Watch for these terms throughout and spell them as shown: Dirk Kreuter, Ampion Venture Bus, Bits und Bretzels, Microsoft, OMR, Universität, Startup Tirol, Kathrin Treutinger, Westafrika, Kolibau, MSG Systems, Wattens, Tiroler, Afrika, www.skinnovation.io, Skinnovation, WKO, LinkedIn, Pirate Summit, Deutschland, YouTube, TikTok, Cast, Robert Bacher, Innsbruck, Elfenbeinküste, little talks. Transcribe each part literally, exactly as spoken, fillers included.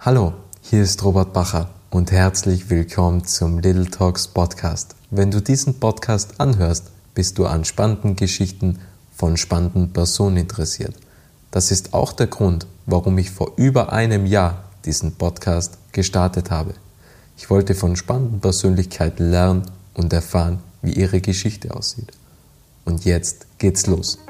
Hallo, hier ist Robert Bacher und herzlich willkommen zum Little Talks Podcast. Wenn du diesen Podcast anhörst, bist du an spannenden Geschichten von spannenden Personen interessiert. Das ist auch der Grund, warum ich vor über einem Jahr diesen Podcast gestartet habe. Ich wollte von spannenden Persönlichkeiten lernen und erfahren, wie ihre Geschichte aussieht. Und jetzt geht's los.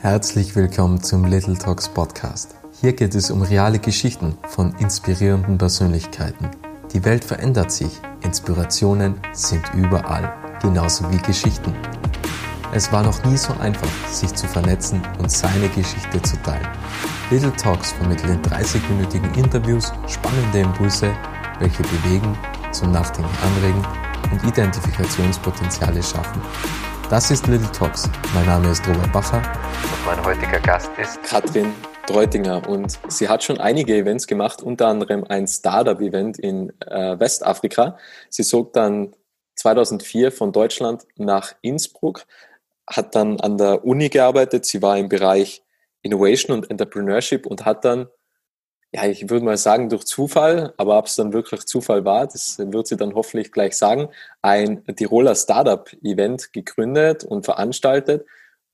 Herzlich willkommen zum Little Talks Podcast. Hier geht es um reale Geschichten von inspirierenden Persönlichkeiten. Die Welt verändert sich, Inspirationen sind überall, genauso wie Geschichten. Es war noch nie so einfach, sich zu vernetzen und seine Geschichte zu teilen. Little Talks vermittelt in dreißigminütigen Interviews spannende Impulse, welche bewegen, zum Nachdenken anregen und Identifikationspotenziale schaffen. Das ist Little Talks. Mein Name ist Robert Bacher und mein heutiger Gast ist Kathrin Treutinger, und sie hat schon einige Events gemacht, unter anderem ein Startup-Event in äh, Westafrika. Sie zog dann zweitausendvier von Deutschland nach Innsbruck, hat dann an der Uni gearbeitet. Sie war im Bereich Innovation und Entrepreneurship und hat dann, ja, ich würde mal sagen durch Zufall, aber ob es dann wirklich Zufall war, das wird sie dann hoffentlich gleich sagen, ein Tiroler Startup-Event gegründet und veranstaltet.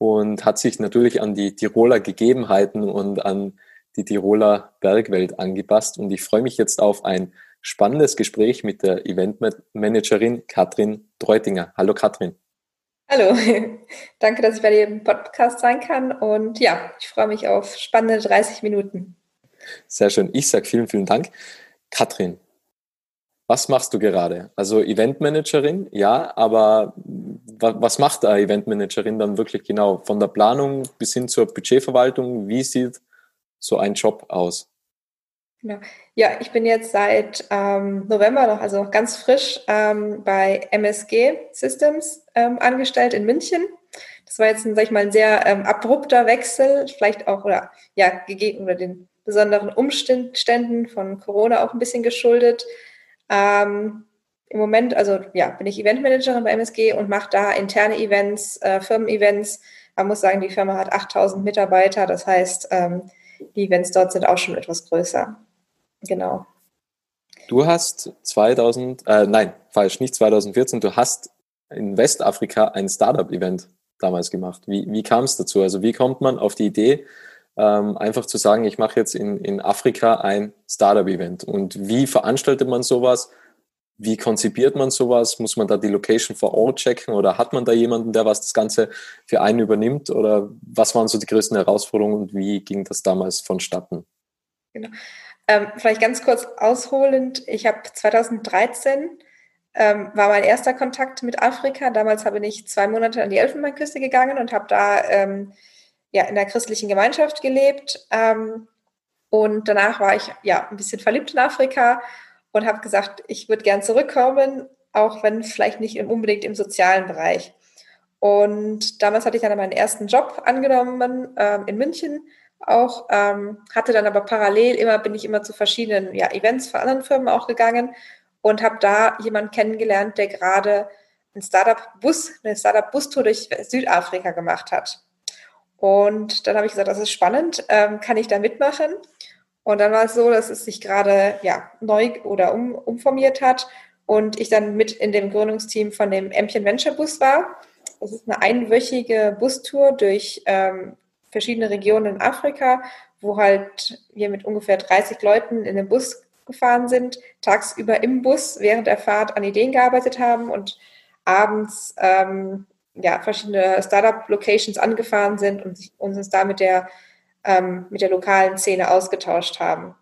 Und hat sich natürlich an die Tiroler Gegebenheiten und an die Tiroler Bergwelt angepasst. Und ich freue mich jetzt auf ein spannendes Gespräch mit der Eventmanagerin Kathrin Treutinger. Hallo Kathrin. Hallo, danke, dass ich bei dir im Podcast sein kann. Und ja, ich freue mich auf spannende dreißig Minuten. Sehr schön. Ich sage vielen, vielen Dank. Kathrin, was machst du gerade? Also Eventmanagerin, ja, aber was macht eine Eventmanagerin dann wirklich genau? Von der Planung bis hin zur Budgetverwaltung, wie sieht so ein Job aus? Genau. Ja, ich bin jetzt seit ähm, November noch, also noch ganz frisch, ähm, bei M S G Systems ähm, angestellt in München. Das war jetzt, sag ich mal, ein sehr ähm, abrupter Wechsel, vielleicht auch oder ja gegeben oder den besonderen Umständen von Corona auch ein bisschen geschuldet. Ähm, im Moment, also ja, bin ich Eventmanagerin bei M S G und mache da interne Events, äh, Firmen-Events. Man muss sagen, die Firma hat achttausend Mitarbeiter, das heißt, ähm, die Events dort sind auch schon etwas größer. Genau. Du hast zweitausend, äh, nein, falsch, nicht zweitausendvierzehn, du hast in Westafrika ein Startup-Event damals gemacht. Wie, wie kam es dazu? Also wie kommt man auf die Idee, Ähm, einfach zu sagen, ich mache jetzt in, in Afrika ein Startup-Event? Und wie veranstaltet man sowas? Wie konzipiert man sowas? Muss man da die Location vor Ort checken oder hat man da jemanden, der was das Ganze für einen übernimmt? Oder was waren so die größten Herausforderungen und wie ging das damals vonstatten? Genau. Ähm, vielleicht ganz kurz ausholend. Ich habe zweitausenddreizehn ähm, war mein erster Kontakt mit Afrika. Damals habe ich zwei Monate an die Elfenbeinküste gegangen und habe da ähm, ja, in der christlichen Gemeinschaft gelebt, ähm, und danach war ich ja ein bisschen verliebt in Afrika und habe gesagt, ich würde gern zurückkommen, auch wenn vielleicht nicht im, unbedingt im sozialen Bereich. Und damals hatte ich dann meinen ersten Job angenommen, ähm, in München auch, ähm, hatte dann aber parallel immer, bin ich immer zu verschiedenen ja, Events für anderen Firmen auch gegangen und habe da jemanden kennengelernt, der gerade ein Startup-Bus, eine Startup-Bus-Tour durch Südafrika gemacht hat. Und dann habe ich gesagt, das ist spannend, ähm, kann ich da mitmachen? Und dann war es so, dass es sich gerade ja, neu oder um, umformiert hat und ich dann mit in dem Gründungsteam von dem Ampion Venture Bus war. Das ist eine einwöchige Bustour durch ähm, verschiedene Regionen in Afrika, wo halt wir mit ungefähr dreißig Leuten in den Bus gefahren sind, tagsüber im Bus während der Fahrt an Ideen gearbeitet haben und abends ähm, ja, verschiedene Startup-Locations angefahren sind und uns da mit der, ähm, mit der lokalen Szene ausgetauscht haben.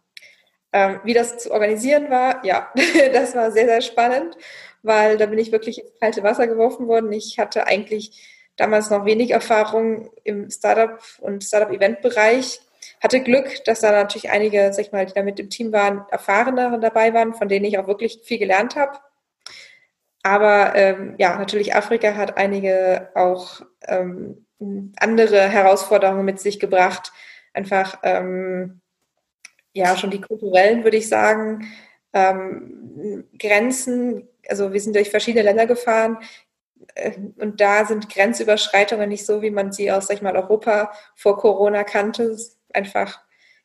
Ähm, wie das zu organisieren war, ja, das war sehr, sehr spannend, weil da bin ich wirklich ins kalte Wasser geworfen worden. Ich hatte eigentlich damals noch wenig Erfahrung im Startup- und Startup-Event-Bereich, hatte Glück, dass da natürlich einige, sag ich mal, die da mit im Team waren, Erfahrenere dabei waren, von denen ich auch wirklich viel gelernt habe. Aber ähm, ja, natürlich, Afrika hat einige auch ähm, andere Herausforderungen mit sich gebracht. Einfach, ähm, ja, schon die kulturellen, würde ich sagen, ähm, Grenzen. Also wir sind durch verschiedene Länder gefahren äh, und da sind Grenzüberschreitungen nicht so, wie man sie aus, sag ich mal, Europa vor Corona kannte. Einfach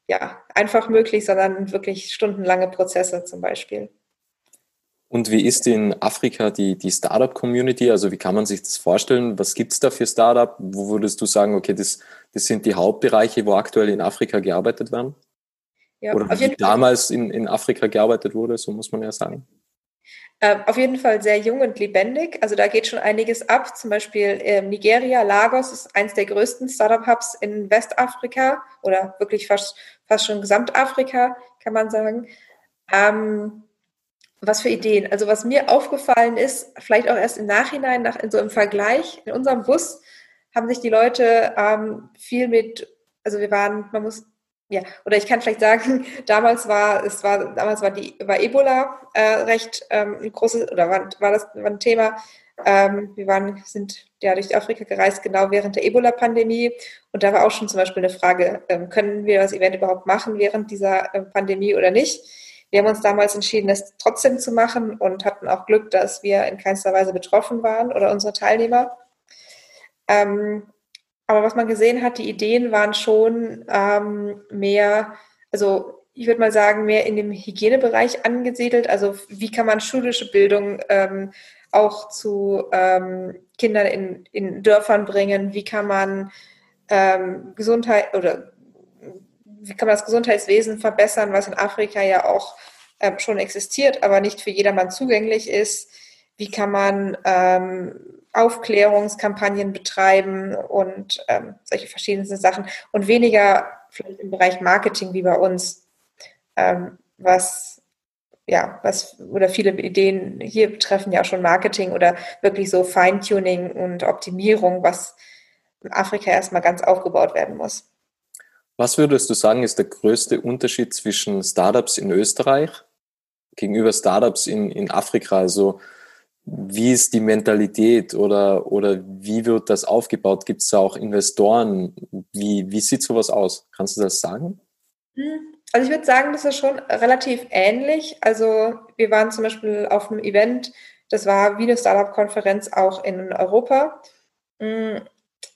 ja, einfach möglich, sondern wirklich stundenlange Prozesse zum Beispiel. Und wie ist in Afrika die, die Startup-Community? Also wie kann man sich das vorstellen? Was gibt es da für Startup? Wo würdest du sagen, okay, das, das sind die Hauptbereiche, wo aktuell in Afrika gearbeitet werden? Ja, Oder wie damals in, in Afrika gearbeitet wurde, so muss man ja sagen. Auf jeden Fall sehr jung und lebendig. Also da geht schon einiges ab. Zum Beispiel ähm, Nigeria, Lagos ist eins der größten Startup-Hubs in Westafrika oder wirklich fast, fast schon Gesamtafrika, kann man sagen. Ähm, was für Ideen. Also was mir aufgefallen ist, vielleicht auch erst im Nachhinein, nach, in so im Vergleich, in unserem Bus haben sich die Leute ähm, viel mit, also wir waren, man muss, ja, oder ich kann vielleicht sagen, damals war es war damals war die war Ebola äh, recht ähm, ein großes oder war, war das war ein Thema. Ähm, wir waren sind ja durch Afrika gereist, genau während der Ebola-Pandemie, und da war auch schon zum Beispiel eine Frage, ähm, können wir das Event überhaupt machen während dieser äh, Pandemie oder nicht? Wir haben uns damals entschieden, das trotzdem zu machen und hatten auch Glück, dass wir in keinster Weise betroffen waren oder unsere Teilnehmer. Ähm, Aber was man gesehen hat, die Ideen waren schon ähm, mehr, also ich würde mal sagen, mehr in dem Hygienebereich angesiedelt. Also wie kann man schulische Bildung ähm, auch zu ähm, Kindern in, in Dörfern bringen? Wie kann man ähm, Gesundheit oder wie kann man das Gesundheitswesen verbessern, was in Afrika ja auch ähm, schon existiert, aber nicht für jedermann zugänglich ist? Wie kann man ähm, Aufklärungskampagnen betreiben und ähm, solche verschiedenen Sachen und weniger vielleicht im Bereich Marketing wie bei uns, ähm, was ja, was oder viele Ideen hier betreffen ja schon Marketing oder wirklich so Feintuning und Optimierung, was in Afrika erstmal ganz aufgebaut werden muss. Was würdest du sagen, ist der größte Unterschied zwischen Startups in Österreich gegenüber Startups in, in Afrika? Also wie ist die Mentalität oder, oder wie wird das aufgebaut? Gibt es da auch Investoren? Wie, wie sieht sowas aus? Kannst du das sagen? Also ich würde sagen, das ist schon relativ ähnlich. Also wir waren zum Beispiel auf einem Event, das war wie eine Startup-Konferenz auch in Europa.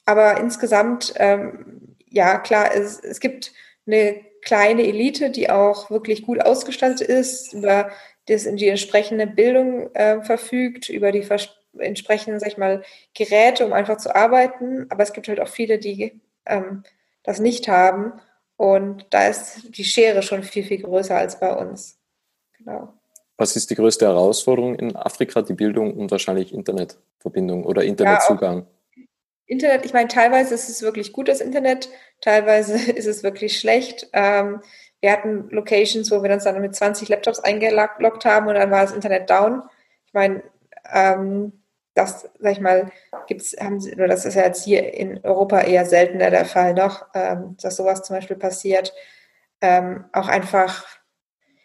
Aber insgesamt, ähm, ja klar, es, es gibt eine kleine Elite, die auch wirklich gut ausgestattet ist, über das in die entsprechende Bildung äh, verfügt, über die vers- entsprechenden, sag ich mal, Geräte, um einfach zu arbeiten. Aber es gibt halt auch viele, die ähm, das nicht haben. Und da ist die Schere schon viel, viel größer als bei uns. Genau. Was ist die größte Herausforderung in Afrika? Die Bildung und wahrscheinlich Internetverbindung oder Internetzugang. Ja, Internet, ich meine, teilweise ist es wirklich gut, das Internet. Teilweise ist es wirklich schlecht. Ähm, Wir hatten Locations, wo wir uns dann mit zwanzig Laptops eingeloggt haben und dann war das Internet down. Ich meine, ähm, das, sag ich mal, gibt's, haben sie, nur das ist ja jetzt hier in Europa eher seltener der Fall noch, ähm, dass sowas zum Beispiel passiert. Ähm, auch einfach,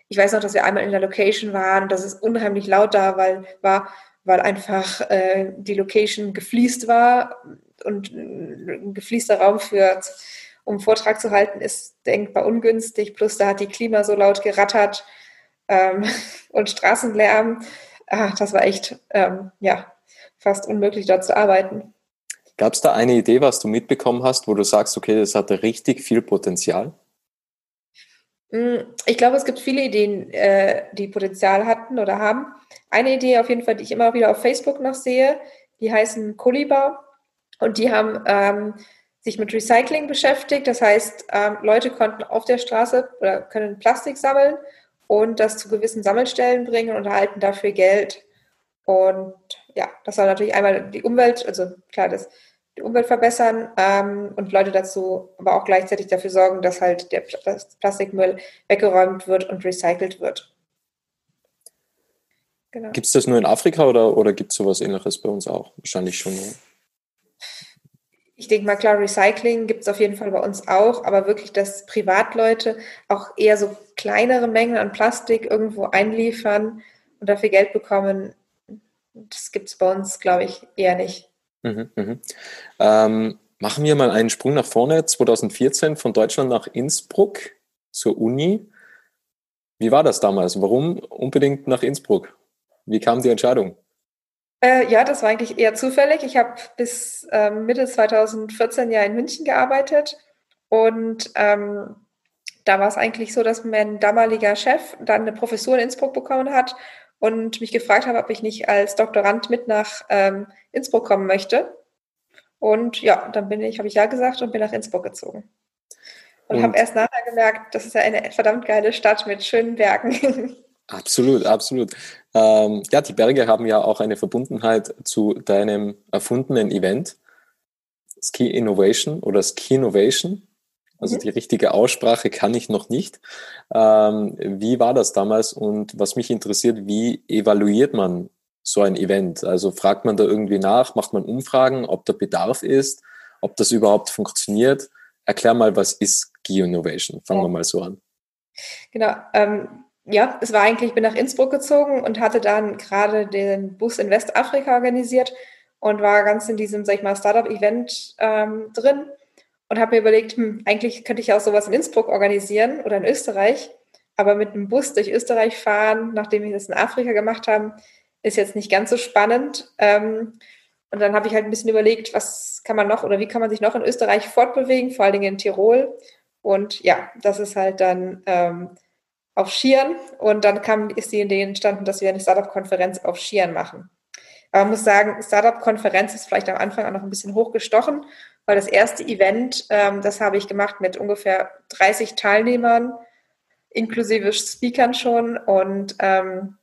ich weiß noch, dass wir einmal in der Location waren, dass es unheimlich laut da weil, war, weil einfach äh, die Location gefliest war und ein gefließter Raum für um einen Vortrag zu halten, ist denkbar ungünstig. Plus da hat die Klima so laut gerattert ähm, und Straßenlärm. Ach, das war echt ähm, ja, fast unmöglich, dort zu arbeiten. Gab es da eine Idee, was du mitbekommen hast, wo du sagst, okay, das hatte richtig viel Potenzial? Ich glaube, es gibt viele Ideen, äh, die Potenzial hatten oder haben. Eine Idee auf jeden Fall, die ich immer wieder auf Facebook noch sehe, die heißen Kolibau und die haben ähm, sich mit Recycling beschäftigt. Das heißt, ähm, Leute konnten auf der Straße oder können Plastik sammeln und das zu gewissen Sammelstellen bringen und erhalten dafür Geld. Und ja, das soll natürlich einmal die Umwelt, also klar, das, die Umwelt verbessern ähm, und Leute dazu aber auch gleichzeitig dafür sorgen, dass halt der dass Plastikmüll weggeräumt wird und recycelt wird. Genau. Gibt es das nur in Afrika oder, oder gibt es sowas Ähnliches bei uns auch? Wahrscheinlich schon. Nur. Ich denke mal, klar, Recycling gibt es auf jeden Fall bei uns auch, aber wirklich, dass Privatleute auch eher so kleinere Mengen an Plastik irgendwo einliefern und dafür Geld bekommen, das gibt es bei uns, glaube ich, eher nicht. Mhm, mhm. Ähm, machen wir mal einen Sprung nach vorne, zwanzig vierzehn von Deutschland nach Innsbruck zur Uni. Wie war das damals? Warum unbedingt nach Innsbruck? Wie kam die Entscheidung? Äh, ja, das war eigentlich eher zufällig. Ich habe bis ähm, Mitte zwanzig vierzehn ja in München gearbeitet und ähm, da war es eigentlich so, dass mein damaliger Chef dann eine Professur in Innsbruck bekommen hat und mich gefragt hat, ob ich nicht als Doktorand mit nach ähm, Innsbruck kommen möchte. Und ja, dann bin ich, habe ich ja gesagt und bin nach Innsbruck gezogen. Und, und habe erst nachher gemerkt, das ist ja eine verdammt geile Stadt mit schönen Bergen. Absolut, absolut. Ähm, ja, die Berge haben ja auch eine Verbundenheit zu deinem erfundenen Event, Ski Innovation oder Skinnovation. Also die richtige Aussprache kann ich noch nicht. Ähm, wie war das damals? Und was mich interessiert, wie evaluiert man so ein Event? Also fragt man da irgendwie nach, macht man Umfragen, ob der Bedarf ist, ob das überhaupt funktioniert? Erklär mal, was ist Ski-Innovation? Fangen ja. wir mal so an. Genau. Ähm, ja, es war eigentlich, ich bin nach Innsbruck gezogen und hatte dann gerade den Bus in Westafrika organisiert und war ganz in diesem, sag ich mal, Startup-Event ähm, drin. Und habe mir überlegt, hm, eigentlich könnte ich auch sowas in Innsbruck organisieren oder in Österreich, aber mit einem Bus durch Österreich fahren, nachdem wir das in Afrika gemacht haben, ist jetzt nicht ganz so spannend. Ähm, und dann habe ich halt ein bisschen überlegt, was kann man noch oder wie kann man sich noch in Österreich fortbewegen, vor allen Dingen in Tirol. Und ja, das ist halt dann ähm, auf Skiern. Und dann kam, ist die Idee entstanden, dass wir eine Startup-Konferenz auf Skiern machen. Aber man muss sagen, Startup-Konferenz ist vielleicht am Anfang auch noch ein bisschen hochgestochen, weil das erste Event, ähm, das habe ich gemacht mit ungefähr dreißig Teilnehmern, inklusive Speakern schon. Und ähm,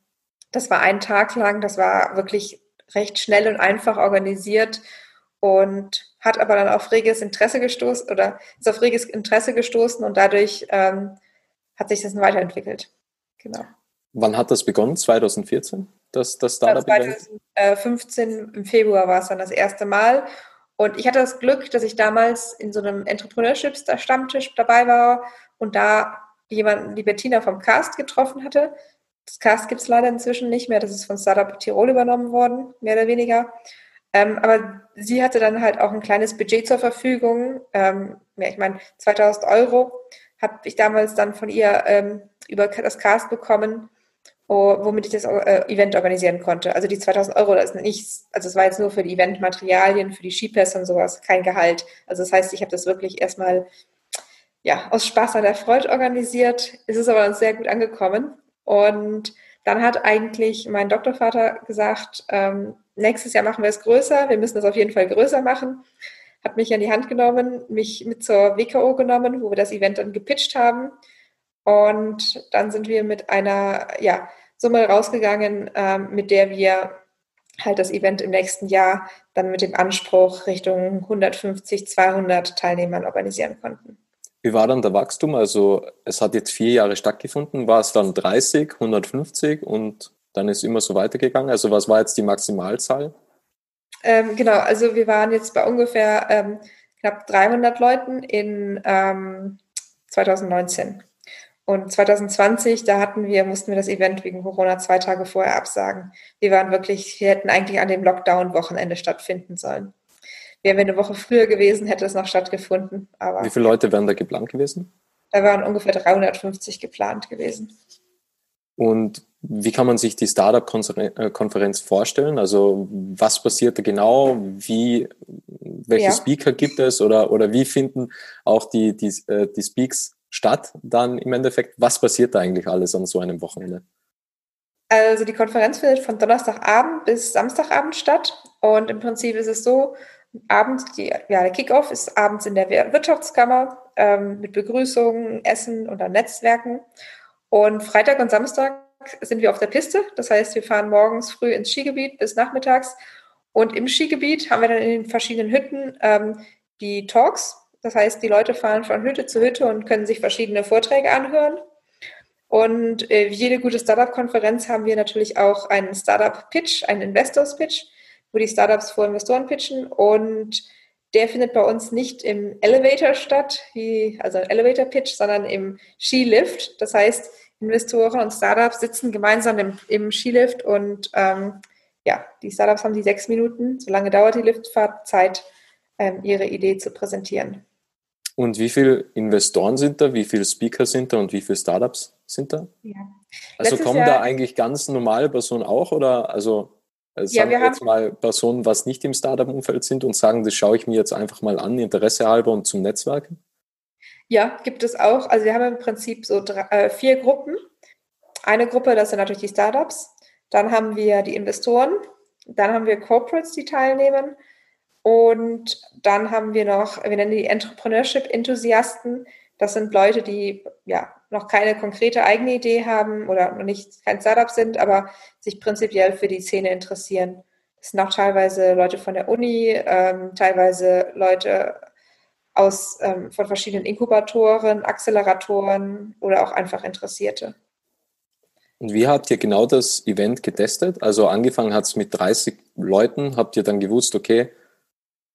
das war einen Tag lang, das war wirklich recht schnell und einfach organisiert und hat aber dann auf reges Interesse gestoßen oder ist auf reges Interesse gestoßen und dadurch ähm, hat sich das weiterentwickelt. Genau. Wann hat das begonnen? zwanzig vierzehn? Das, das Startup-Event? zwanzig fünfzehn im Februar war es dann das erste Mal. Und ich hatte das Glück, dass ich damals in so einem Entrepreneurship-Stammtisch dabei war und da jemanden, die Bettina vom Cast getroffen hatte. Das Cast gibt es leider inzwischen nicht mehr, das ist von Startup Tirol übernommen worden, mehr oder weniger. Ähm, aber sie hatte dann halt auch ein kleines Budget zur Verfügung. Ähm, ja, ich meine, zweitausend Euro habe ich damals dann von ihr ähm, über das Cast bekommen, womit ich das Event organisieren konnte. Also die zweitausend Euro, das ist nichts, also es war jetzt nur für die Eventmaterialien, für die Skipässe und sowas, kein Gehalt. Also das heißt, ich habe das wirklich erstmal ja, aus Spaß an der Freude organisiert. Es ist aber sehr gut angekommen. Und dann hat eigentlich mein Doktorvater gesagt, ähm, nächstes Jahr machen wir es größer, wir müssen das auf jeden Fall größer machen. Hat mich an die Hand genommen, mich mit zur W K O genommen, wo wir das Event dann gepitcht haben. Und dann sind wir mit einer ja, Summe rausgegangen, ähm, mit der wir halt das Event im nächsten Jahr dann mit dem Anspruch Richtung hundertfünfzig, zweihundert Teilnehmern organisieren konnten. Wie war dann der Wachstum? Also es hat jetzt vier Jahre stattgefunden. War es dann dreißig, hundertfünfzig und dann ist immer so weitergegangen? Also was war jetzt die Maximalzahl? Ähm, genau, also wir waren jetzt bei ungefähr ähm, knapp dreihundert Leuten in ähm, zwanzig neunzehn. Und zwanzig zwanzig, da hatten wir, mussten wir das Event wegen Corona zwei Tage vorher absagen. Wir waren wirklich, wir hätten eigentlich an dem Lockdown-Wochenende stattfinden sollen. Wären wir eine Woche früher gewesen, hätte es noch stattgefunden. Aber wie viele Leute wären da geplant gewesen? Da waren ungefähr dreihundertfünfzig geplant gewesen. Und wie kann man sich die Startup-Konferenz vorstellen? Also was passiert da genau? Wie, welche ja. Speaker gibt es? Oder, oder wie finden auch die, die, die Speaks statt dann im Endeffekt? Was passiert da eigentlich alles an so einem Wochenende? Also die Konferenz findet von Donnerstagabend bis Samstagabend statt und im Prinzip ist es so, abends, die, ja, der Kickoff ist abends in der Wirtschaftskammer ähm, mit Begrüßungen, Essen und dann Netzwerken und Freitag und Samstag sind wir auf der Piste, das heißt, wir fahren morgens früh ins Skigebiet bis nachmittags und im Skigebiet haben wir dann in den verschiedenen Hütten ähm, die Talks. Das heißt, die Leute fahren von Hütte zu Hütte und können sich verschiedene Vorträge anhören. Und wie jede gute Startup-Konferenz haben wir natürlich auch einen Startup-Pitch, einen Investors-Pitch, wo die Startups vor Investoren pitchen. Und der findet bei uns nicht im Elevator statt, wie, also ein Elevator-Pitch, sondern im Skilift. Das heißt, Investoren und Startups sitzen gemeinsam im, im Skilift und ähm, ja, die Startups haben die sechs Minuten, so lange dauert die Liftfahrt, Zeit, ähm, ihre Idee zu präsentieren. Und wie viele Investoren sind da, wie viele Speaker sind da und wie viele Startups sind da? Ja. Also letztes kommen Jahr, da eigentlich ganz normale Personen auch oder also sagen ja, wir jetzt haben, mal Personen, was nicht im Startup-Umfeld sind und sagen, das schaue ich mir jetzt einfach mal an, interessehalber und zum Netzwerken? Ja, gibt es auch. Also wir haben im Prinzip so drei, äh, vier Gruppen. Eine Gruppe, das sind natürlich die Startups. Dann haben wir die Investoren. Dann haben wir Corporates, die teilnehmen. Und dann haben wir noch, wir nennen die Entrepreneurship-Enthusiasten. Das sind Leute, die ja noch keine konkrete eigene Idee haben oder noch nicht kein Startup sind, aber sich prinzipiell für die Szene interessieren. Es sind auch teilweise Leute von der Uni, ähm, teilweise Leute aus ähm, von verschiedenen Inkubatoren, Acceleratoren oder auch einfach Interessierte. Und wie habt ihr genau das Event getestet? Also angefangen hat es mit dreißig Leuten. Habt ihr dann gewusst, okay,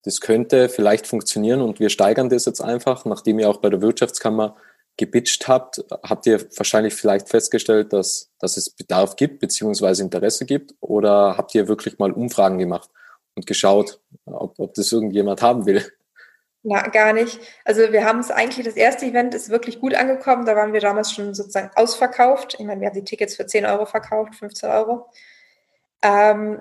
das könnte vielleicht funktionieren und wir steigern das jetzt einfach. Nachdem ihr auch bei der Wirtschaftskammer gepitcht habt, habt ihr wahrscheinlich vielleicht festgestellt, dass, dass es Bedarf gibt bzw. Interesse gibt, oder habt ihr wirklich mal Umfragen gemacht und geschaut, ob, ob das irgendjemand haben will? Na, gar nicht. Also wir haben es eigentlich, das erste Event ist wirklich gut angekommen. Da waren wir damals schon sozusagen ausverkauft. Ich meine, wir haben die Tickets für zehn Euro verkauft, fünfzehn Euro. Ähm,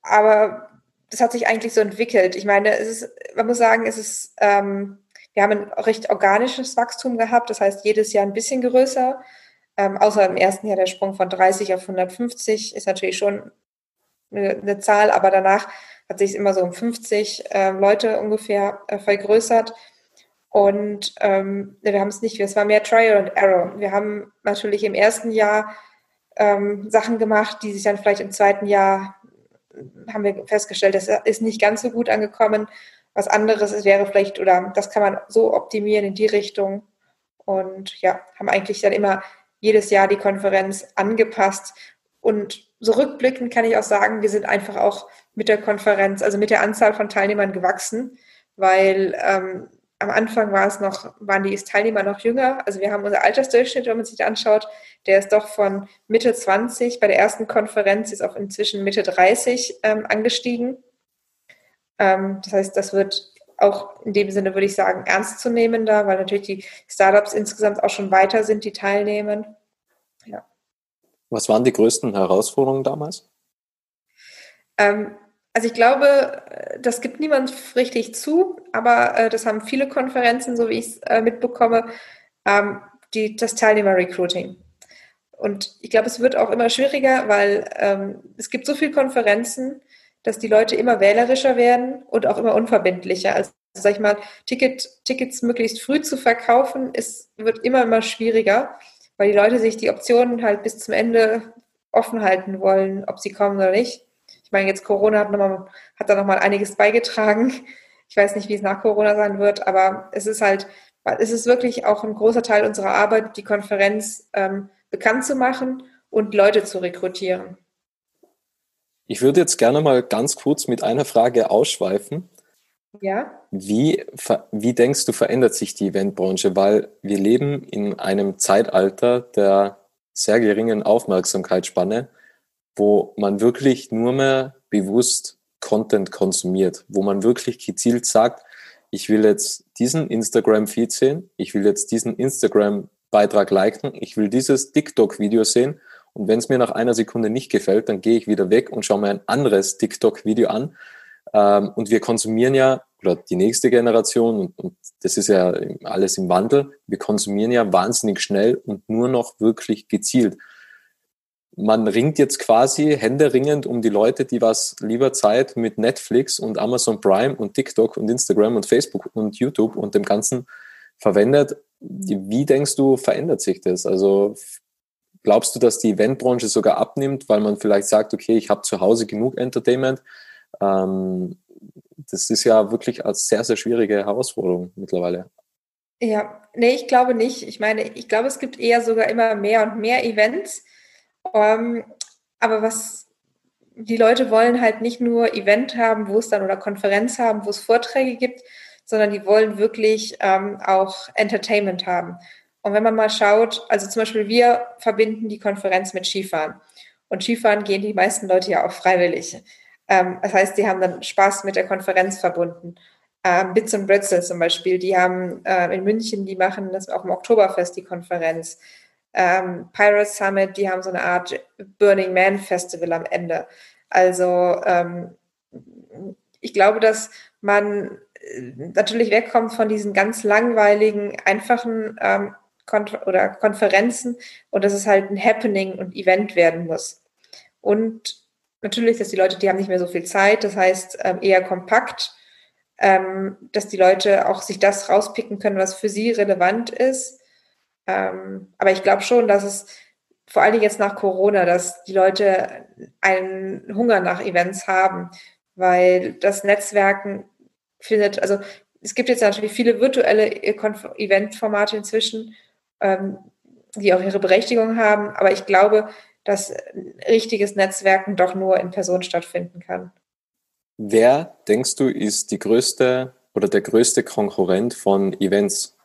aber das hat sich eigentlich so entwickelt. Ich meine, es ist, man muss sagen, es ist, ähm, wir haben ein recht organisches Wachstum gehabt. Das heißt, jedes Jahr ein bisschen größer. Ähm, außer im ersten Jahr der Sprung von dreißig auf hundertfünfzig ist natürlich schon eine, eine Zahl, aber danach hat sich immer so um fünfzig äh, Leute ungefähr äh, vergrößert. Und ähm, wir haben es nicht, es war mehr Trial and Error. Wir haben natürlich im ersten Jahr ähm, Sachen gemacht, die sich dann vielleicht im zweiten Jahr, haben wir festgestellt, das ist nicht ganz so gut angekommen. Was anderes ist, wäre vielleicht, oder das kann man so optimieren in die Richtung. Und ja, haben eigentlich dann immer jedes Jahr die Konferenz angepasst. Und so rückblickend kann ich auch sagen, wir sind einfach auch mit der Konferenz, also mit der Anzahl von Teilnehmern gewachsen, weil ähm, am Anfang war es noch, waren die Teilnehmer noch jünger. Also wir haben unser Altersdurchschnitt, wenn man sich das anschaut, der ist doch von Mitte zwanzig, bei der ersten Konferenz ist auch inzwischen Mitte dreißig ähm, angestiegen. Ähm, das heißt, das wird auch in dem Sinne, würde ich sagen, ernstzunehmender, weil natürlich die Startups insgesamt auch schon weiter sind, die teilnehmen. Ja. Was waren die größten Herausforderungen damals? Ähm, also ich glaube, das gibt niemand richtig zu, aber äh, das haben viele Konferenzen, so wie ich es äh, mitbekomme, ähm, die, das Teilnehmer-Recruiting. Und ich glaube, es wird auch immer schwieriger, weil ähm, es gibt so viele Konferenzen, dass die Leute immer wählerischer werden und auch immer unverbindlicher. Also sag ich mal, Ticket, Tickets möglichst früh zu verkaufen, ist, wird immer, immer schwieriger, weil die Leute sich die Optionen halt bis zum Ende offen halten wollen, ob sie kommen oder nicht. Ich meine, jetzt Corona hat, noch mal, hat da nochmal einiges beigetragen. Ich weiß nicht, wie es nach Corona sein wird, aber es ist halt, es ist wirklich auch ein großer Teil unserer Arbeit, die Konferenz ähm, bekannt zu machen und Leute zu rekrutieren. Ich würde jetzt gerne mal ganz kurz mit einer Frage ausschweifen. Ja. Wie, wie denkst du, verändert sich die Eventbranche? Weil wir leben in einem Zeitalter der sehr geringen Aufmerksamkeitsspanne, wo man wirklich nur mehr bewusst Content konsumiert, wo man wirklich gezielt sagt, ich will jetzt diesen Instagram-Feed sehen, ich will jetzt diesen Instagram-Beitrag liken, ich will dieses TikTok-Video sehen und wenn es mir nach einer Sekunde nicht gefällt, dann gehe ich wieder weg und schaue mir ein anderes TikTok-Video an. Und wir konsumieren ja, oder die nächste Generation, und das ist ja alles im Wandel, wir konsumieren ja wahnsinnig schnell und nur noch wirklich gezielt. Man ringt jetzt quasi händeringend um die Leute, die was lieber Zeit mit Netflix und Amazon Prime und TikTok und Instagram und Facebook und YouTube und dem Ganzen verwendet. Wie denkst du, verändert sich das? Also glaubst du, dass die Eventbranche sogar abnimmt, weil man vielleicht sagt, okay, ich habe zu Hause genug Entertainment? Das ist ja wirklich eine sehr, sehr schwierige Herausforderung mittlerweile. Ja, nee, ich glaube nicht. Ich meine, ich glaube, es gibt eher sogar immer mehr und mehr Events. Um, aber was die Leute wollen halt nicht nur Event haben, wo es dann oder Konferenz haben, wo es Vorträge gibt, sondern die wollen wirklich ähm, auch Entertainment haben. Und wenn man mal schaut, also zum Beispiel wir verbinden die Konferenz mit Skifahren. Und Skifahren gehen die meisten Leute ja auch freiwillig. Das heißt, die haben dann Spaß mit der Konferenz verbunden. Bits und Bretzels zum Beispiel, die haben in München, die machen das auch im Oktoberfest, die Konferenz. Pirate Summit, die haben so eine Art Burning Man Festival am Ende. Also ich glaube, dass man natürlich wegkommt von diesen ganz langweiligen, einfachen ähm, Kon- oder Konferenzen und dass es halt ein Happening und Event werden muss. Und natürlich, dass die Leute, die haben nicht mehr so viel Zeit, das heißt ähm, eher kompakt, ähm, dass die Leute auch sich das rauspicken können, was für sie relevant ist. Ähm, aber ich glaube schon, dass es vor allen Dingen jetzt nach Corona, dass die Leute einen Hunger nach Events haben, weil das Netzwerken findet, also es gibt jetzt natürlich viele virtuelle Eventformate inzwischen, ähm, die auch ihre Berechtigung haben, aber ich glaube, dass richtiges Netzwerken doch nur in Person stattfinden kann. Wer, denkst du, ist die größte oder der größte Konkurrent von Events?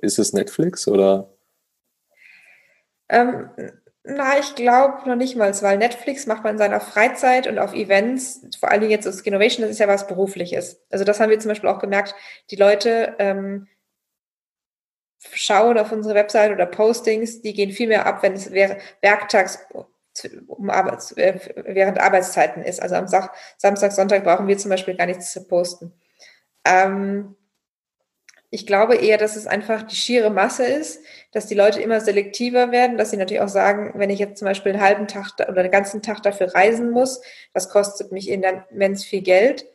Ist es Netflix oder? Ähm, na, ich glaube noch nicht mal, weil Netflix macht man in seiner Freizeit und auf Events, vor allem jetzt das Skinnovation, das ist ja was Berufliches. Also das haben wir zum Beispiel auch gemerkt, die Leute ähm, schauen auf unsere Website oder Postings, die gehen viel mehr ab, wenn es werktags um Arbeits, während Arbeitszeiten ist. Also am Sach- Samstag, Sonntag brauchen wir zum Beispiel gar nichts zu posten. Ähm, ich glaube eher, dass es einfach die schiere Masse ist, dass die Leute immer selektiver werden, dass sie natürlich auch sagen, wenn ich jetzt zum Beispiel einen halben Tag oder den ganzen Tag dafür reisen muss, das kostet mich immens viel Geld.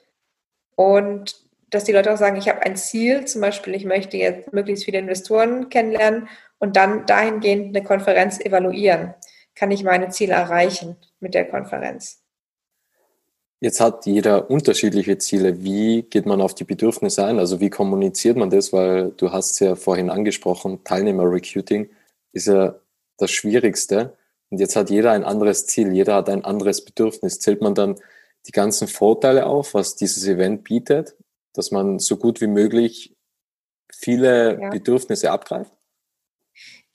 Und dass die Leute auch sagen, ich habe ein Ziel, zum Beispiel, ich möchte jetzt möglichst viele Investoren kennenlernen und dann dahingehend eine Konferenz evaluieren. Kann ich meine Ziele erreichen mit der Konferenz? Jetzt hat jeder unterschiedliche Ziele. Wie geht man auf die Bedürfnisse ein? Also wie kommuniziert man das? Weil du hast es ja vorhin angesprochen, Teilnehmer-Recruiting ist ja das Schwierigste. Und jetzt hat jeder ein anderes Ziel, jeder hat ein anderes Bedürfnis. Zählt man dann die ganzen Vorteile auf, was dieses Event bietet, dass man so gut wie möglich viele ja. Bedürfnisse abgreift?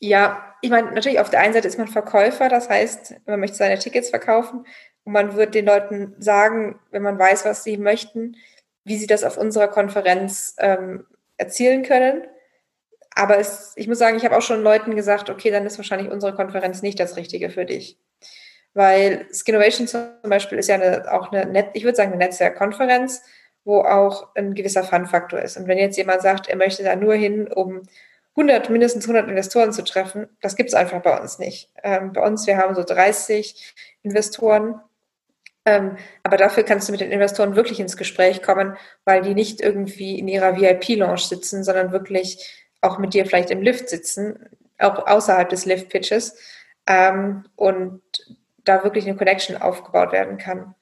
Ja, ich meine, natürlich auf der einen Seite ist man Verkäufer, das heißt, man möchte seine Tickets verkaufen und man wird den Leuten sagen, wenn man weiß, was sie möchten, wie sie das auf unserer Konferenz ähm, erzielen können. Aber es, ich muss sagen, ich habe auch schon Leuten gesagt, okay, dann ist wahrscheinlich unsere Konferenz nicht das Richtige für dich. Weil Skinnovation zum Beispiel ist ja eine, auch eine, Net, ich würde sagen, eine Netzwerkkonferenz, wo auch ein gewisser Fun-Faktor ist. Und wenn jetzt jemand sagt, er möchte da nur hin, um hundert, mindestens hundert Investoren zu treffen, das gibt es einfach bei uns nicht. Ähm, bei uns, wir haben so dreißig Investoren, ähm, aber dafür kannst du mit den Investoren wirklich ins Gespräch kommen, weil die nicht irgendwie in ihrer V I P-Lounge sitzen, sondern wirklich auch mit dir vielleicht im Lift sitzen, auch außerhalb des Lift-Pitches, ähm, und da wirklich eine Connection aufgebaut werden kann.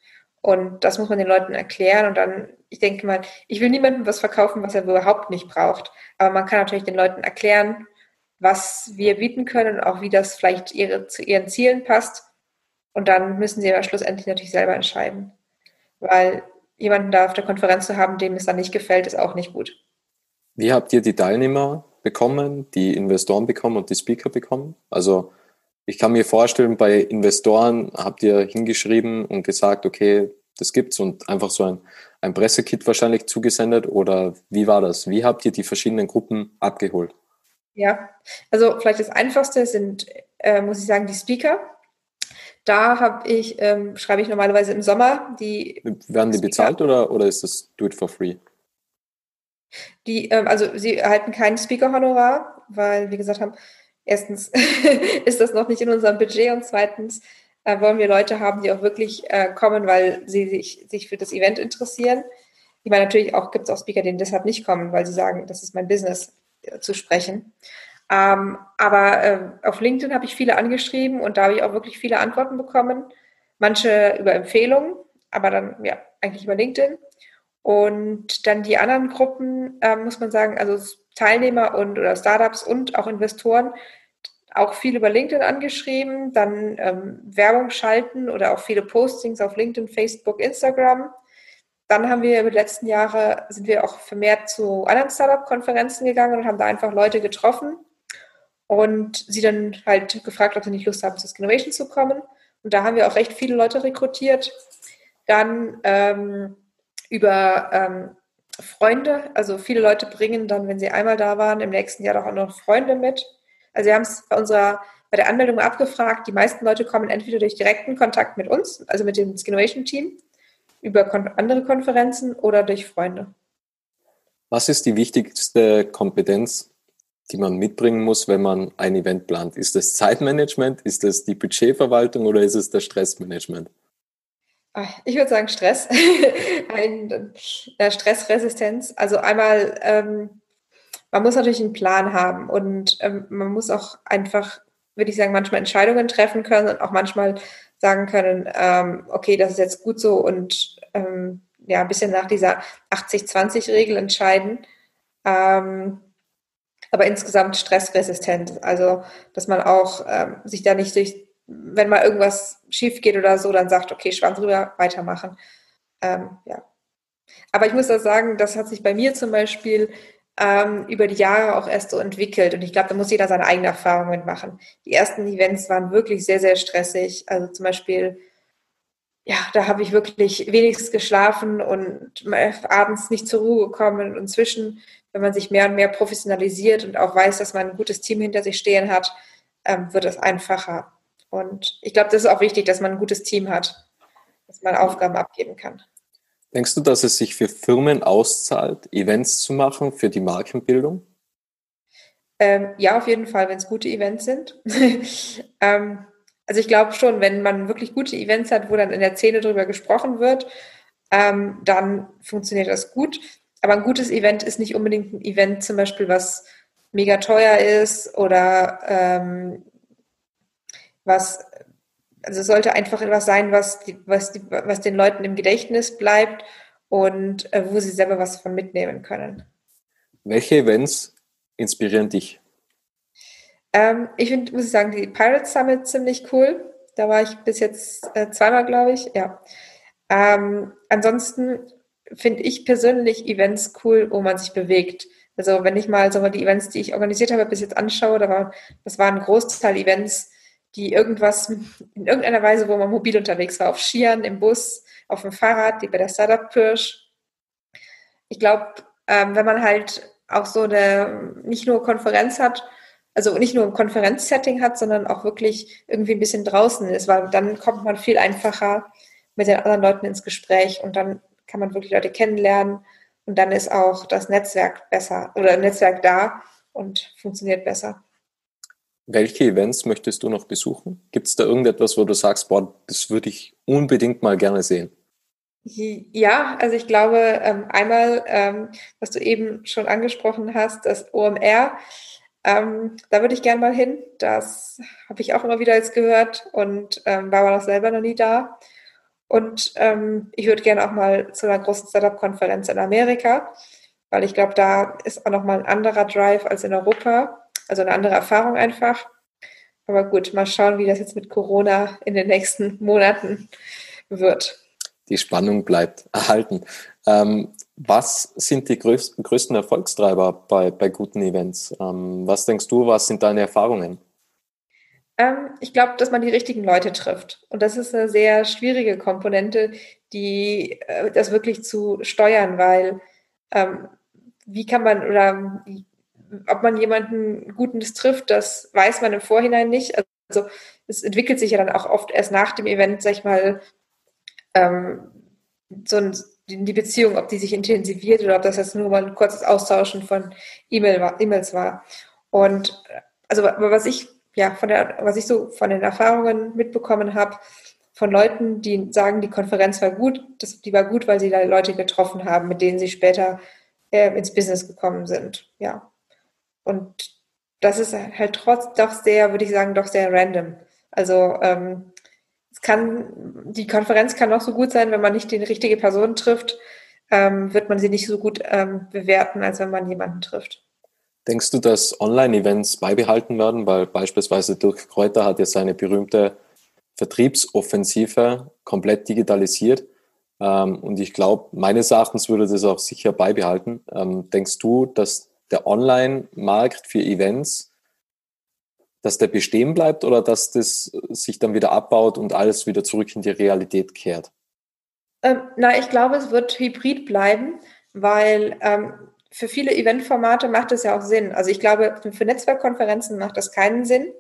Und das muss man den Leuten erklären und dann, ich denke mal, ich will niemandem was verkaufen, was er überhaupt nicht braucht. Aber man kann natürlich den Leuten erklären, was wir bieten können und auch wie das vielleicht ihre, zu ihren Zielen passt. Und dann müssen sie aber schlussendlich natürlich selber entscheiden. Weil jemanden da auf der Konferenz zu haben, dem es dann nicht gefällt, ist auch nicht gut. Wie habt ihr die Teilnehmer bekommen, die Investoren bekommen und die Speaker bekommen? Also ich kann mir vorstellen, bei Investoren habt ihr hingeschrieben und gesagt, okay, das gibt's und einfach so ein, ein Pressekit wahrscheinlich zugesendet oder wie war das? Wie habt ihr die verschiedenen Gruppen abgeholt? Ja, also vielleicht das Einfachste sind, äh, muss ich sagen, die Speaker. Da habe ich, ähm, schreibe ich normalerweise im Sommer die. Werden die Speaker bezahlt oder, oder ist das do it for free? Die, ähm, also sie erhalten kein Speaker-Honorar, weil wir gesagt haben, erstens ist das noch nicht in unserem Budget und zweitens äh, wollen wir Leute haben, die auch wirklich äh, kommen, weil sie sich, sich für das Event interessieren. Ich meine, natürlich auch gibt es auch Speaker, die deshalb nicht kommen, weil sie sagen, das ist mein Business, äh, zu sprechen. Ähm, aber äh, auf LinkedIn habe ich viele angeschrieben und da habe ich auch wirklich viele Antworten bekommen. Manche über Empfehlungen, aber dann ja eigentlich über LinkedIn. Und dann die anderen Gruppen, äh, muss man sagen, also Teilnehmer und oder Startups und auch Investoren, auch viel über LinkedIn angeschrieben, dann ähm, Werbung schalten oder auch viele Postings auf LinkedIn, Facebook, Instagram. Dann haben wir über die letzten Jahre, sind wir auch vermehrt zu anderen Startup-Konferenzen gegangen und haben da einfach Leute getroffen und sie dann halt gefragt, ob sie nicht Lust haben, zu Skinnovation zu kommen. Und da haben wir auch recht viele Leute rekrutiert. Dann ähm, über ähm, Freunde, also viele Leute bringen dann, wenn sie einmal da waren, im nächsten Jahr doch auch noch Freunde mit. Also wir haben es bei unserer, bei der Anmeldung abgefragt, die meisten Leute kommen entweder durch direkten Kontakt mit uns, also mit dem Skinnovation-Team, über kon- andere Konferenzen oder durch Freunde. Was ist die wichtigste Kompetenz, die man mitbringen muss, wenn man ein Event plant? Ist das Zeitmanagement, ist das die Budgetverwaltung oder ist es das Stressmanagement? Ich würde sagen Stress, ein, äh, Stressresistenz. Also einmal, ähm, man muss natürlich einen Plan haben und ähm, man muss auch einfach, würde ich sagen, manchmal Entscheidungen treffen können und auch manchmal sagen können, ähm, okay, das ist jetzt gut so und ähm, ja, ein bisschen nach dieser achtzig zwanzig Regel entscheiden. Ähm, aber insgesamt stressresistent. Also, dass man auch ähm, sich da nicht durch, wenn mal irgendwas schief geht oder so, dann sagt, okay, Schwanz rüber, weitermachen. Ähm, ja. Aber ich muss auch sagen, das hat sich bei mir zum Beispiel ähm, über die Jahre auch erst so entwickelt. Und ich glaube, da muss jeder seine eigenen Erfahrungen machen. Die ersten Events waren wirklich sehr, sehr stressig. Also zum Beispiel, ja, da habe ich wirklich wenigstens geschlafen und abends nicht zur Ruhe gekommen. Und inzwischen, wenn man sich mehr und mehr professionalisiert und auch weiß, dass man ein gutes Team hinter sich stehen hat, ähm, wird es einfacher. Und ich glaube, das ist auch wichtig, dass man ein gutes Team hat, dass man Aufgaben abgeben kann. Denkst du, dass es sich für Firmen auszahlt, Events zu machen für die Markenbildung? Ähm, ja, auf jeden Fall, wenn es gute Events sind. ähm, also ich glaube schon, wenn man wirklich gute Events hat, wo dann in der Szene drüber gesprochen wird, ähm, dann funktioniert das gut. Aber ein gutes Event ist nicht unbedingt ein Event, zum Beispiel, was mega teuer ist oder ähm, was, also es sollte einfach etwas sein, was, die, was, die, was den Leuten im Gedächtnis bleibt und äh, wo sie selber was von mitnehmen können. Welche Events inspirieren dich? Ähm, ich finde, muss ich sagen, die Pirate Summit ziemlich cool. Da war ich bis jetzt äh, zweimal, glaube ich. Ja. Ähm, ansonsten finde ich persönlich Events cool, wo man sich bewegt. Also wenn ich mal so mal die Events, die ich organisiert habe, bis jetzt anschaue, da war, das waren Großteil Events, die irgendwas in irgendeiner Weise, wo man mobil unterwegs war, auf Skiern, im Bus, auf dem Fahrrad, die bei der Startup Pirsch. Ich glaube, ähm, wenn man halt auch so eine, nicht nur Konferenz hat, also nicht nur ein Konferenzsetting hat, sondern auch wirklich irgendwie ein bisschen draußen ist, weil dann kommt man viel einfacher mit den anderen Leuten ins Gespräch und dann kann man wirklich Leute kennenlernen und dann ist auch das Netzwerk besser oder Netzwerk da und funktioniert besser. Welche Events möchtest du noch besuchen? Gibt es da irgendetwas, wo du sagst, boah, das würde ich unbedingt mal gerne sehen? Ja, also ich glaube, einmal, was du eben schon angesprochen hast, das O M R, da würde ich gerne mal hin. Das habe ich auch immer wieder jetzt gehört und war aber noch selber noch nie da. Und ich würde gerne auch mal zu einer großen Startup-Konferenz in Amerika, weil ich glaube, da ist auch nochmal ein anderer Drive als in Europa. Also eine andere Erfahrung einfach. Aber gut, mal schauen, wie das jetzt mit Corona in den nächsten Monaten wird. Die Spannung bleibt erhalten. Ähm, was sind die größ- größten Erfolgstreiber bei, bei guten Events? Ähm, was denkst du, was sind deine Erfahrungen? Ähm, ich glaube, dass man die richtigen Leute trifft. Und das ist eine sehr schwierige Komponente, die äh, das wirklich zu steuern, weil ähm, wie kann man oder ob man jemanden Gutes trifft, das weiß man im Vorhinein nicht. Also es entwickelt sich ja dann auch oft erst nach dem Event, sag ich mal, ähm, so ein, die Beziehung, ob die sich intensiviert oder ob das jetzt nur mal ein kurzes Austauschen von E-Mail war, E-Mails war. Und also aber was ich ja von der, was ich so von den Erfahrungen mitbekommen habe, von Leuten, die sagen, die Konferenz war gut, das, die war gut, weil sie da Leute getroffen haben, mit denen sie später äh, ins Business gekommen sind. Ja. Und das ist halt trotz doch sehr, würde ich sagen, doch sehr random. Also ähm, es kann, die Konferenz kann auch so gut sein, wenn man nicht die richtige Person trifft, ähm, wird man sie nicht so gut ähm, bewerten, als wenn man jemanden trifft. Denkst du, dass Online-Events beibehalten werden? Weil beispielsweise Dirk Kreuter hat ja seine berühmte Vertriebsoffensive komplett digitalisiert. Ähm, und ich glaube, meines Erachtens würde das auch sicher beibehalten. Ähm, denkst du, dass der Online-Markt für Events, dass der bestehen bleibt oder dass das sich dann wieder abbaut und alles wieder zurück in die Realität kehrt? Ähm, na, ich glaube, es wird hybrid bleiben, weil ähm, für viele Eventformate macht es ja auch Sinn. Also ich glaube, für Netzwerkkonferenzen macht das keinen Sinn,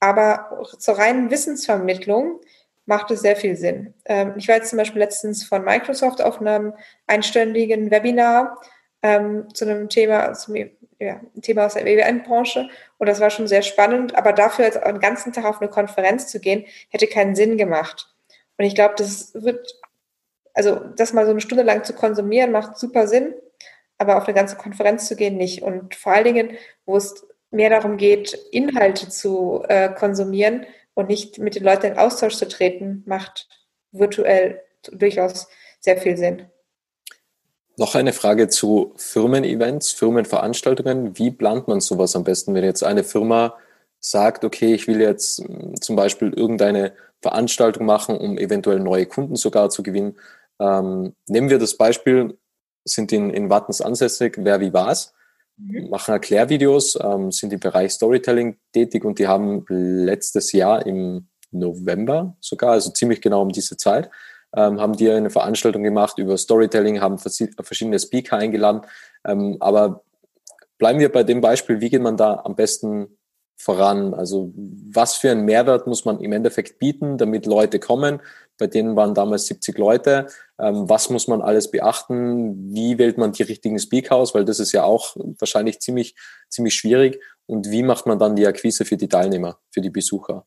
aber zur reinen Wissensvermittlung macht es sehr viel Sinn. Ähm, ich war jetzt zum Beispiel letztens von Microsoft auf einem einstündigen Webinar, ähm, zu einem Thema, zum, ja, ein Thema aus der E W N-Branche. Und das war schon sehr spannend. Aber dafür jetzt einen ganzen Tag auf eine Konferenz zu gehen, hätte keinen Sinn gemacht. Und ich glaube, das wird, also das mal so eine Stunde lang zu konsumieren, macht super Sinn. Aber auf eine ganze Konferenz zu gehen, nicht. Und vor allen Dingen, wo es mehr darum geht, Inhalte zu äh, konsumieren und nicht mit den Leuten in Austausch zu treten, macht virtuell durchaus sehr viel Sinn. Noch eine Frage zu Firmen-Events, Firmenveranstaltungen. Wie plant man sowas am besten, wenn jetzt eine Firma sagt, okay, ich will jetzt zum Beispiel irgendeine Veranstaltung machen, um eventuell neue Kunden sogar zu gewinnen. Ähm, nehmen wir das Beispiel, sind in, in Wattens ansässig, wer wie war's, mhm. machen Erklärvideos, ähm, sind im Bereich Storytelling tätig und die haben letztes Jahr im November sogar, also ziemlich genau um diese Zeit, ähm, haben die eine Veranstaltung gemacht über Storytelling, haben vers- verschiedene Speaker eingeladen, ähm, aber bleiben wir bei dem Beispiel, wie geht man da am besten voran? Also was für einen Mehrwert muss man im Endeffekt bieten, damit Leute kommen? Bei denen waren damals siebzig Leute. Ähm, was muss man alles beachten? Wie wählt man die richtigen Speaker aus? Weil das ist ja auch wahrscheinlich ziemlich, ziemlich schwierig. Und wie macht man dann die Akquise für die Teilnehmer, für die Besucher?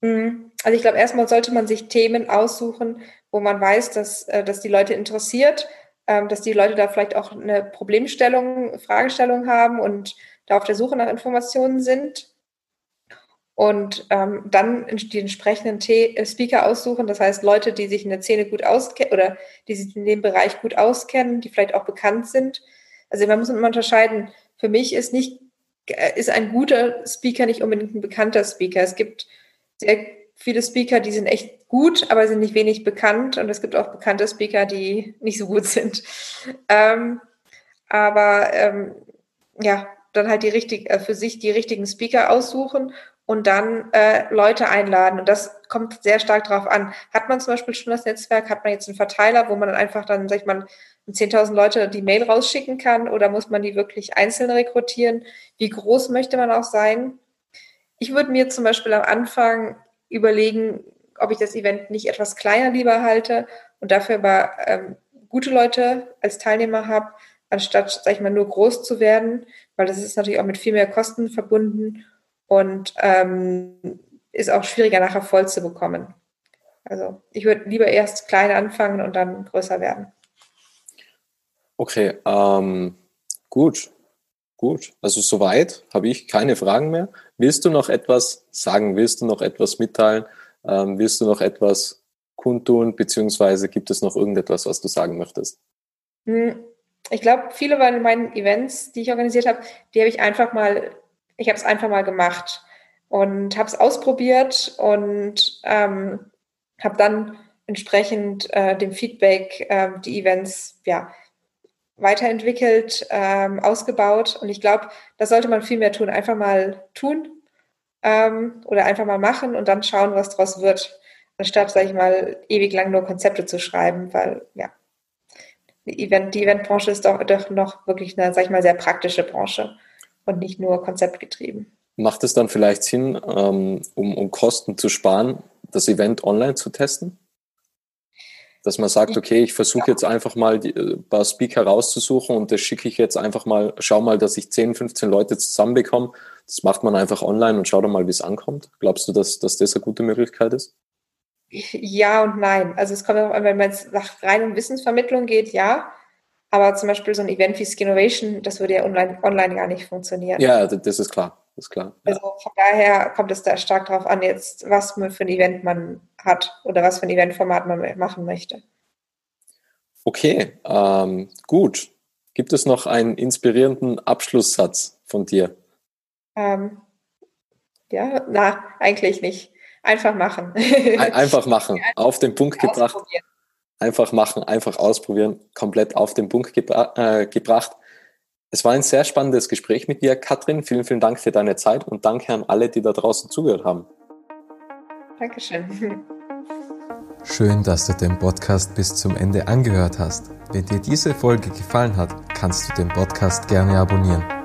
Also ich glaube, erstmal sollte man sich Themen aussuchen, wo man weiß, dass, dass die Leute interessiert, dass die Leute da vielleicht auch eine Problemstellung, Fragestellung haben und da auf der Suche nach Informationen sind. Und ähm, dann die entsprechenden T- Speaker aussuchen, das heißt Leute, die sich in der Szene gut auskennen oder die sich in dem Bereich gut auskennen, die vielleicht auch bekannt sind. Also man muss immer unterscheiden, für mich ist nicht ist ein guter Speaker nicht unbedingt ein bekannter Speaker. Es gibt sehr viele Speaker, die sind echt gut, aber sind nicht wenig bekannt und es gibt auch bekannte Speaker, die nicht so gut sind. Ähm, aber ähm, ja, dann halt die richtig, äh, für sich die richtigen Speaker aussuchen und dann äh, Leute einladen. Und das kommt sehr stark drauf an. Hat man zum Beispiel schon das Netzwerk, hat man jetzt einen Verteiler, wo man dann einfach dann, sag ich mal, zehntausend Leute die Mail rausschicken kann oder muss man die wirklich einzeln rekrutieren? Wie groß möchte man auch sein? Ich würde mir zum Beispiel am Anfang überlegen, ob ich das Event nicht etwas kleiner lieber halte und dafür aber ähm, gute Leute als Teilnehmer habe, anstatt, sag ich mal, nur groß zu werden, weil das ist natürlich auch mit viel mehr Kosten verbunden und ähm, ist auch schwieriger nachher voll zu bekommen. Also ich würde lieber erst klein anfangen und dann größer werden. Okay, ähm, gut, gut. Also soweit habe ich keine Fragen mehr. Willst du noch etwas sagen? Willst du noch etwas mitteilen? Ähm, willst du noch etwas kundtun? Beziehungsweise gibt es noch irgendetwas, was du sagen möchtest? Ich glaube, viele von meinen Events, die ich organisiert habe, die habe ich einfach mal Ich habe es einfach mal gemacht und habe es ausprobiert und ähm, habe dann entsprechend äh, dem Feedback äh, die Events ja, weiterentwickelt, ähm, ausgebaut. Und ich glaube, das sollte man viel mehr tun. Einfach mal tun ähm, oder einfach mal machen und dann schauen, was daraus wird. Anstatt, sage ich mal, ewig lang nur Konzepte zu schreiben, weil ja, die, Event, die Eventbranche ist doch, doch noch wirklich eine, sage ich mal, sehr praktische Branche. Und nicht nur konzeptgetrieben. Macht es dann vielleicht Sinn, um, um Kosten zu sparen, das Event online zu testen? Dass man sagt, okay, ich versuche jetzt einfach mal die, ein paar Speaker rauszusuchen und das schicke ich jetzt einfach mal, schau mal, dass ich zehn, fünfzehn Leute zusammenbekomme. Das macht man einfach online und schau dann mal, wie es ankommt. Glaubst du, dass, dass das eine gute Möglichkeit ist? Ja und nein. Also es kommt darauf an, wenn man jetzt nach reinen Wissensvermittlung geht, ja. Aber zum Beispiel so ein Event wie Skinnovation, das würde ja online, online gar nicht funktionieren. Ja, das ist klar. Das ist klar. Ja. Also von daher kommt es da stark darauf an, jetzt, was für ein Event man hat oder was für ein Eventformat man machen möchte. Okay, ähm, gut. Gibt es noch einen inspirierenden Abschlusssatz von dir? Ähm, ja, na, eigentlich nicht. Einfach machen. Einfach machen. Auf den Punkt gebracht. Einfach machen, einfach ausprobieren, komplett auf den Punkt gebra- äh, gebracht. Es war ein sehr spannendes Gespräch mit dir, Kathrin. Vielen, vielen Dank für deine Zeit und danke an alle, die da draußen zugehört haben. Dankeschön. Schön, dass du den Podcast bis zum Ende angehört hast. Wenn dir diese Folge gefallen hat, kannst du den Podcast gerne abonnieren.